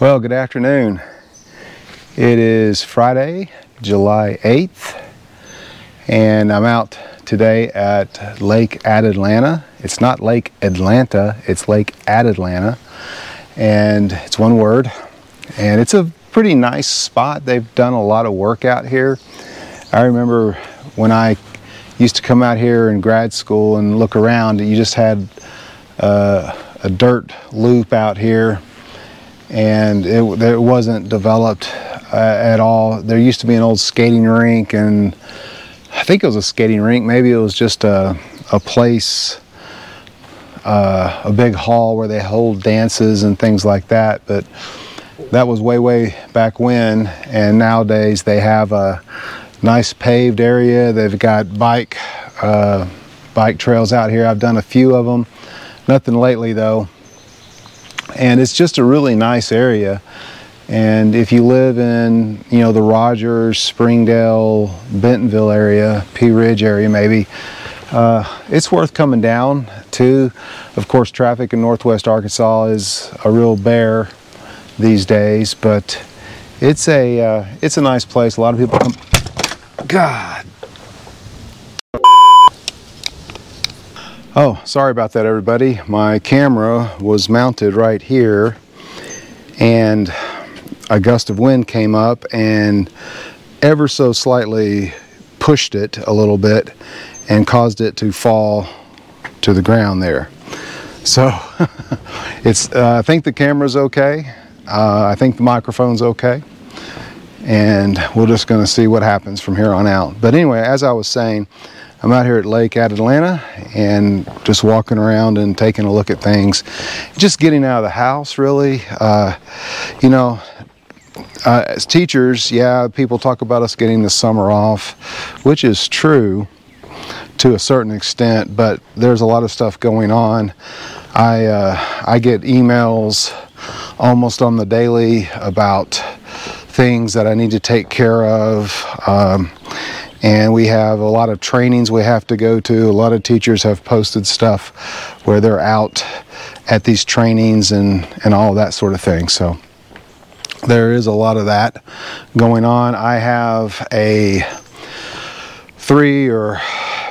Well, good afternoon. It is Friday, July 8th, and I'm out today at Lake Atalanta. It's not Lake Atlanta, it's Lake Atalanta, and it's one word, and it's a pretty nice spot. They've done a lot of work out here. I remember when I used to come out here in grad school and look around, you just had a dirt loop out here, and it wasn't developed at all. There used to be an old skating rink, and I think it was a skating rink. Maybe it was just a place, a big hall where they hold dances and things like that. But that was way, way back when. And nowadays they have a nice paved area. They've got bike trails out here. I've done a few of them. Nothing lately though. And it's just a really nice area. And if you live in, you know, the Rogers, Springdale, Bentonville area, Pea Ridge area maybe, it's worth coming down to. Of course, traffic in northwest Arkansas is a real bear these days, but it's a nice place. A lot of people come. God. Oh, sorry about that, everybody. My camera was mounted right here, and a gust of wind came up and ever so slightly pushed it a little bit and caused it to fall to the ground there. So it's I think the camera's okay. I think the microphone's okay, and we're just going to see what happens from here on out. But anyway, as I was saying, I'm out here at Lake Atalanta and just walking around and taking a look at things. Just getting out of the house, really. You know, as teachers, yeah, people talk about us getting the summer off, which is true to a certain extent, but there's a lot of stuff going on. I get emails almost on the daily about things that I need to take care of. And we have a lot of trainings we have to go to. A lot of teachers have posted stuff where they're out at these trainings and all that sort of thing. So there is a lot of that going on. I have a 3 or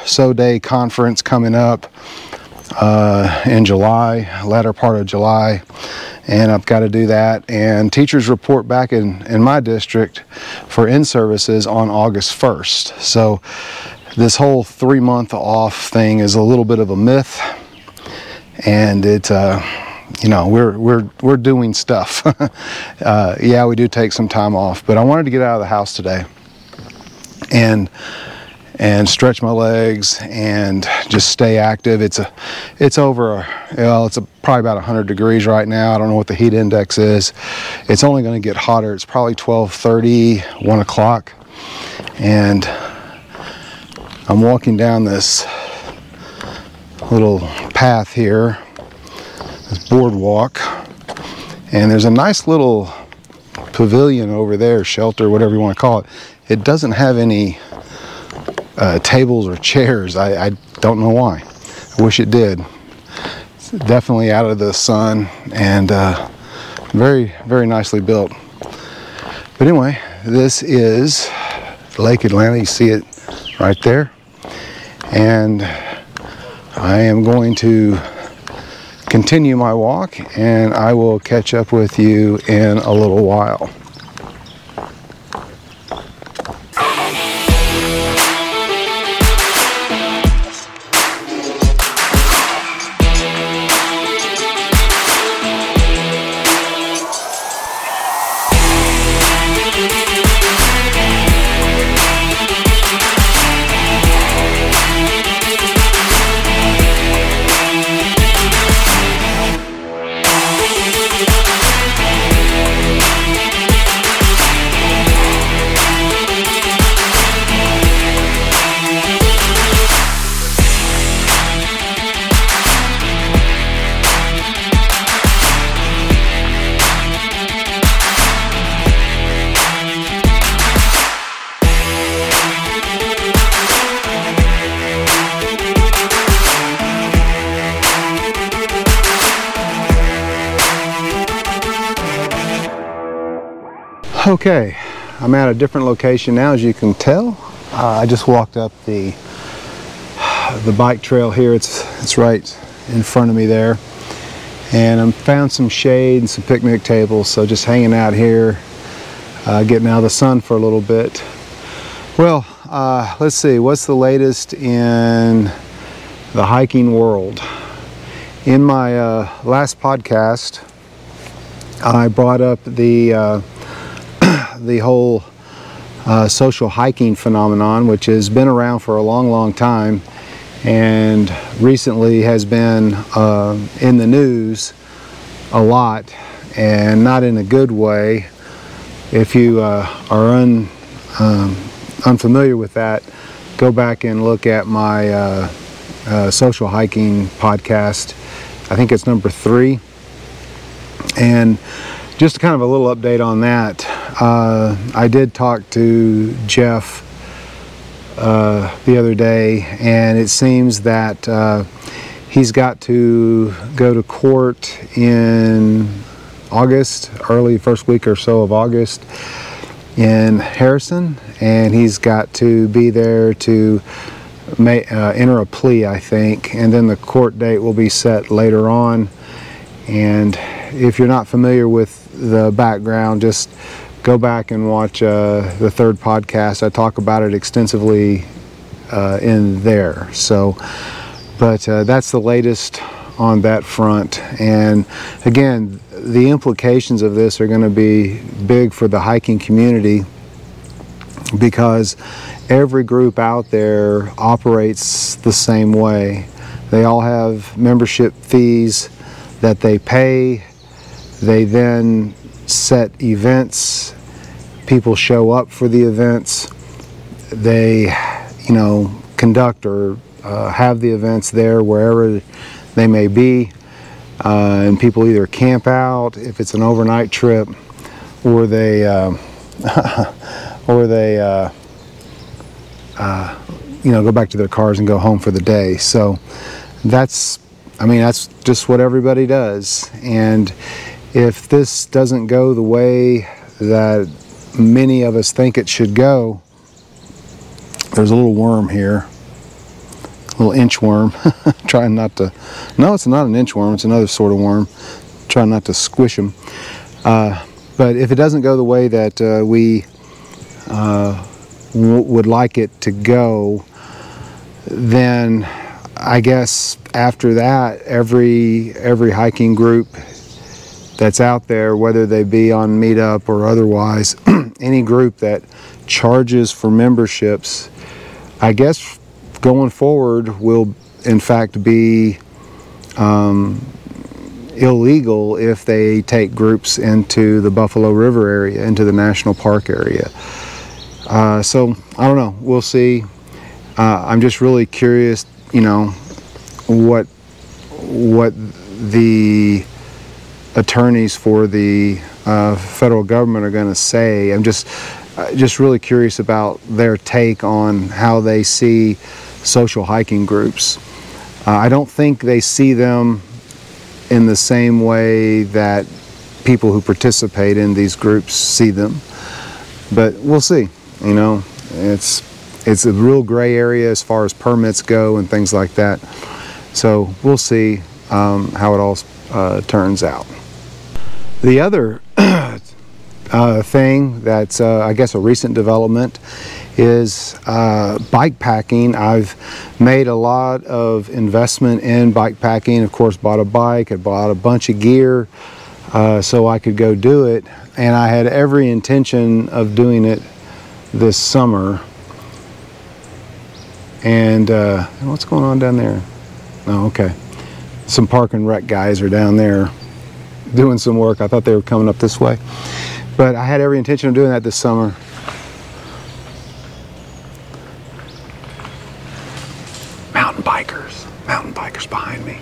so day conference coming up in July, latter part of July, and I've got to do that. And teachers report back in my district for in-services on August 1st. So this whole 3 month off thing is a little bit of a myth, and it's you know, we're doing stuff. Yeah, we do take some time off, but I wanted to get out of the house today and stretch my legs and just stay active. It's over, well, it's probably about 100 degrees right now. I don't know what the heat index is. It's only going to get hotter. It's probably 12:30, 1 o'clock. And I'm walking down this little path here, this boardwalk. And there's a nice little pavilion over there, shelter, whatever you want to call it. It doesn't have any tables or chairs. I don't know why. I wish it did. It's definitely out of the sun, and very, very nicely built. But anyway, this is Lake Atalanta. You see it right there. And I am going to continue my walk, and I will catch up with you in a little while. Okay, I'm at a different location now, as you can tell. I just walked up the bike trail here. It's right in front of me there, and I found some shade and some picnic tables, so just hanging out here, getting out of the sun for a little bit. Well, let's see, what's the latest in the hiking world? In my last podcast, I brought up the whole social hiking phenomenon, which has been around for a long time, and recently has been in the news a lot, and not in a good way. If you are unfamiliar with that, go back and look at my social hiking podcast. I think it's number 3. And just kind of a little update on that. I did talk to Jeff the other day, and it seems that he's got to go to court in August, early first week or so of August, in Harrison, and he's got to be there to enter a plea, I think, and then the court date will be set later on. And if you're not familiar with the background, just go back and watch the third podcast. I talk about it extensively in there. So, but that's the latest on that front. And again, the implications of this are going to be big for the hiking community, because every group out there operates the same way. They all have membership fees that they pay. They then set events. People show up for the events. They, you know, conduct or have the events there wherever they may be. And people either camp out if it's an overnight trip, or they you know, go back to their cars and go home for the day. So that's just what everybody does. And if this doesn't go the way that many of us think it should go, there's a little worm here, a little inchworm. Trying not to, no, it's not an inchworm, it's another sort of worm. Trying not to squish them. But if it doesn't go the way that we would like it to go, then I guess after that, every hiking group that's out there, whether they be on Meetup or otherwise, any group that charges for memberships, I guess going forward will in fact be illegal if they take groups into the Buffalo River area, into the national park area. So I don't know, we'll see. I'm just really curious, you know, what the attorneys for the federal government are going to say. I'm just really curious about their take on how they see social hiking groups. I don't think they see them in the same way that people who participate in these groups see them, but we'll see. You know, it's a real gray area as far as permits go and things like that. So we'll see how it all turns out. The other thing that's, I guess, a recent development is bike packing. I've made a lot of investment in bike packing. Of course, bought a bike, I bought a bunch of gear so I could go do it. And I had every intention of doing it this summer. And what's going on down there? Oh, okay. Some Park and Rec guys are down there doing some work. I thought they were coming up this way. But I had every intention of doing that this summer. Mountain bikers behind me.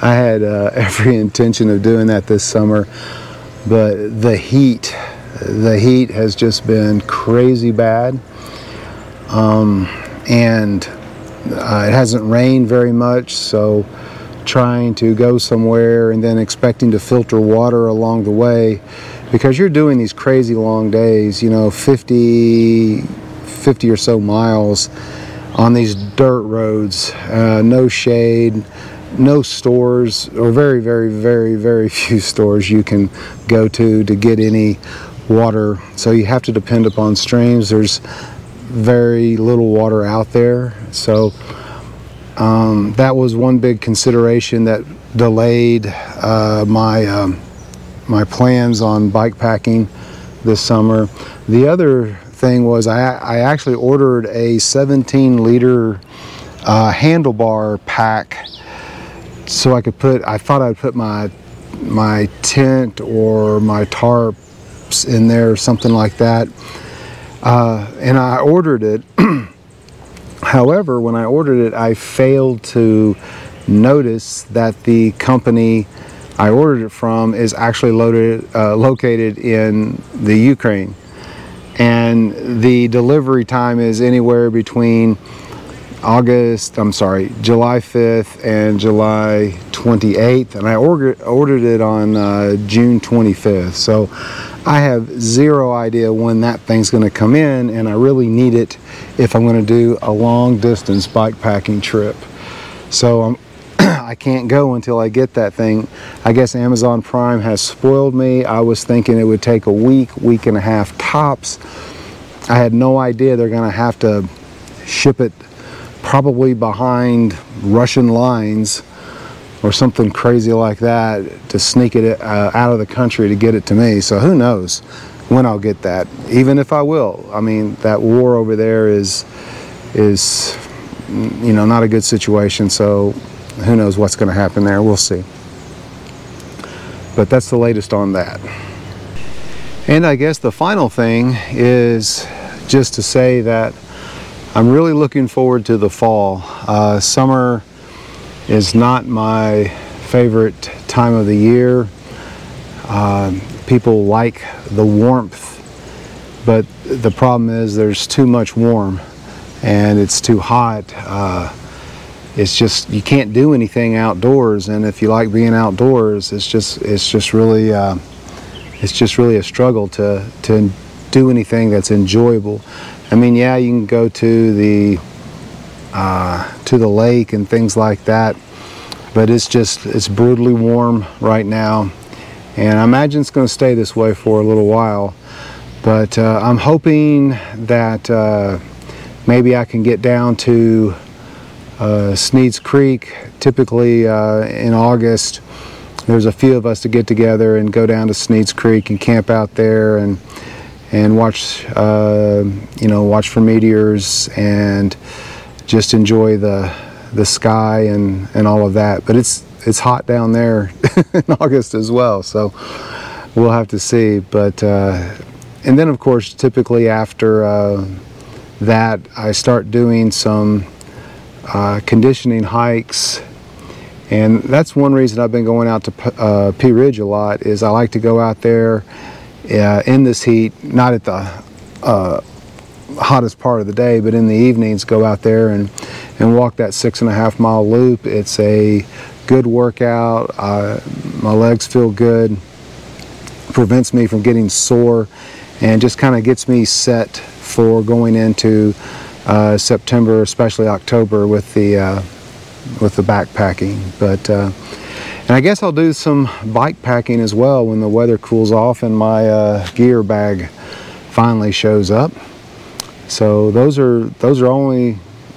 I had every intention of doing that this summer, but the heat has just been crazy bad. And it hasn't rained very much, so trying to go somewhere and then expecting to filter water along the way, because you're doing these crazy long days, you know, 50 or so miles on these dirt roads, no shade, no stores, or very, very, very, very few stores you can go to get any water. So you have to depend upon streams. There's very little water out there. So that was one big consideration that delayed my plans on bike packing this summer. The other thing was I actually ordered a 17-liter handlebar pack so I could put, I thought I'd put my tent or my tarps in there or something like that. And I ordered it. However, when I ordered it, I failed to notice that the company I ordered it from is actually located in the Ukraine. And the delivery time is anywhere between July 5th and July 28th, and I ordered it on June 25th. So I have zero idea when that thing's going to come in, and I really need it if I'm going to do a long distance bike packing trip. So I can't go until I get that thing. I guess Amazon Prime has spoiled me. I was thinking it would take a week and a half tops. I had no idea they're going to have to ship it probably behind Russian lines or something crazy like that to sneak it out of the country to get it to me. So who knows when I'll get that, even if I will. I mean, that war over there is you know, not a good situation, so who knows what's going to happen there. We'll see. But that's the latest on that. And I guess the final thing is just to say that I'm really looking forward to the fall. Summer is not my favorite time of the year. People like the warmth, but the problem is there's too much warm and it's too hot. It's just, you can't do anything outdoors, and if you like being outdoors, it's just really a struggle to do anything that's enjoyable. I mean, yeah, you can go to the lake and things like that, but it's brutally warm right now, and I imagine it's going to stay this way for a little while. But I'm hoping that maybe I can get down to Sneeds Creek. Typically in August, there's a few of us to get together and go down to Sneeds Creek and camp out there and watch for meteors and just enjoy the sky and all of that. But it's hot down there in August as well, so we'll have to see. But and then of course, typically after that, I start doing some conditioning hikes, and that's one reason I've been going out to Pea Ridge a lot. Is I like to go out there in this heat, not at the hottest part of the day, but in the evenings, go out there and walk that 6.5 mile loop. It's a good workout. My legs feel good, prevents me from getting sore, and just kind of gets me set for going into September, especially October, with the backpacking. But and I guess I'll do some bike packing as well when the weather cools off and my gear bag finally shows up. So those are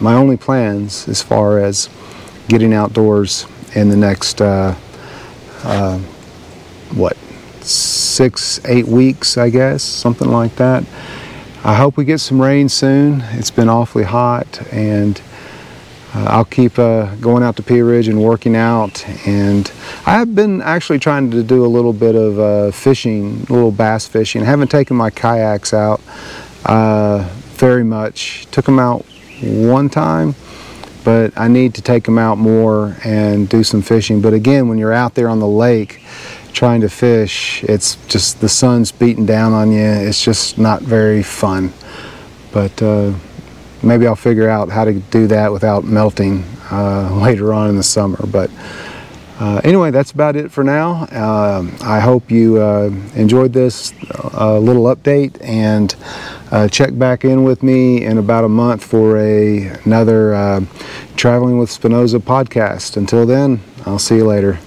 my only plans as far as getting outdoors in the next 6-8 weeks, I guess, something like that. I hope we get some rain soon. It's been awfully hot, and I'll keep going out to Pea Ridge and working out. And I've been actually trying to do a little bit of fishing, a little bass fishing. I haven't taken my kayaks out very much. Took them out one time, but I need to take them out more and do some fishing. But again, when you're out there on the lake trying to fish, it's just the sun's beating down on you. It's just not very fun. But maybe I'll figure out how to do that without melting later on in the summer. But Anyway, that's about it for now. I hope you enjoyed this little update, and check back in with me in about a month for another Traveling with Spinoza podcast. Until then, I'll see you later.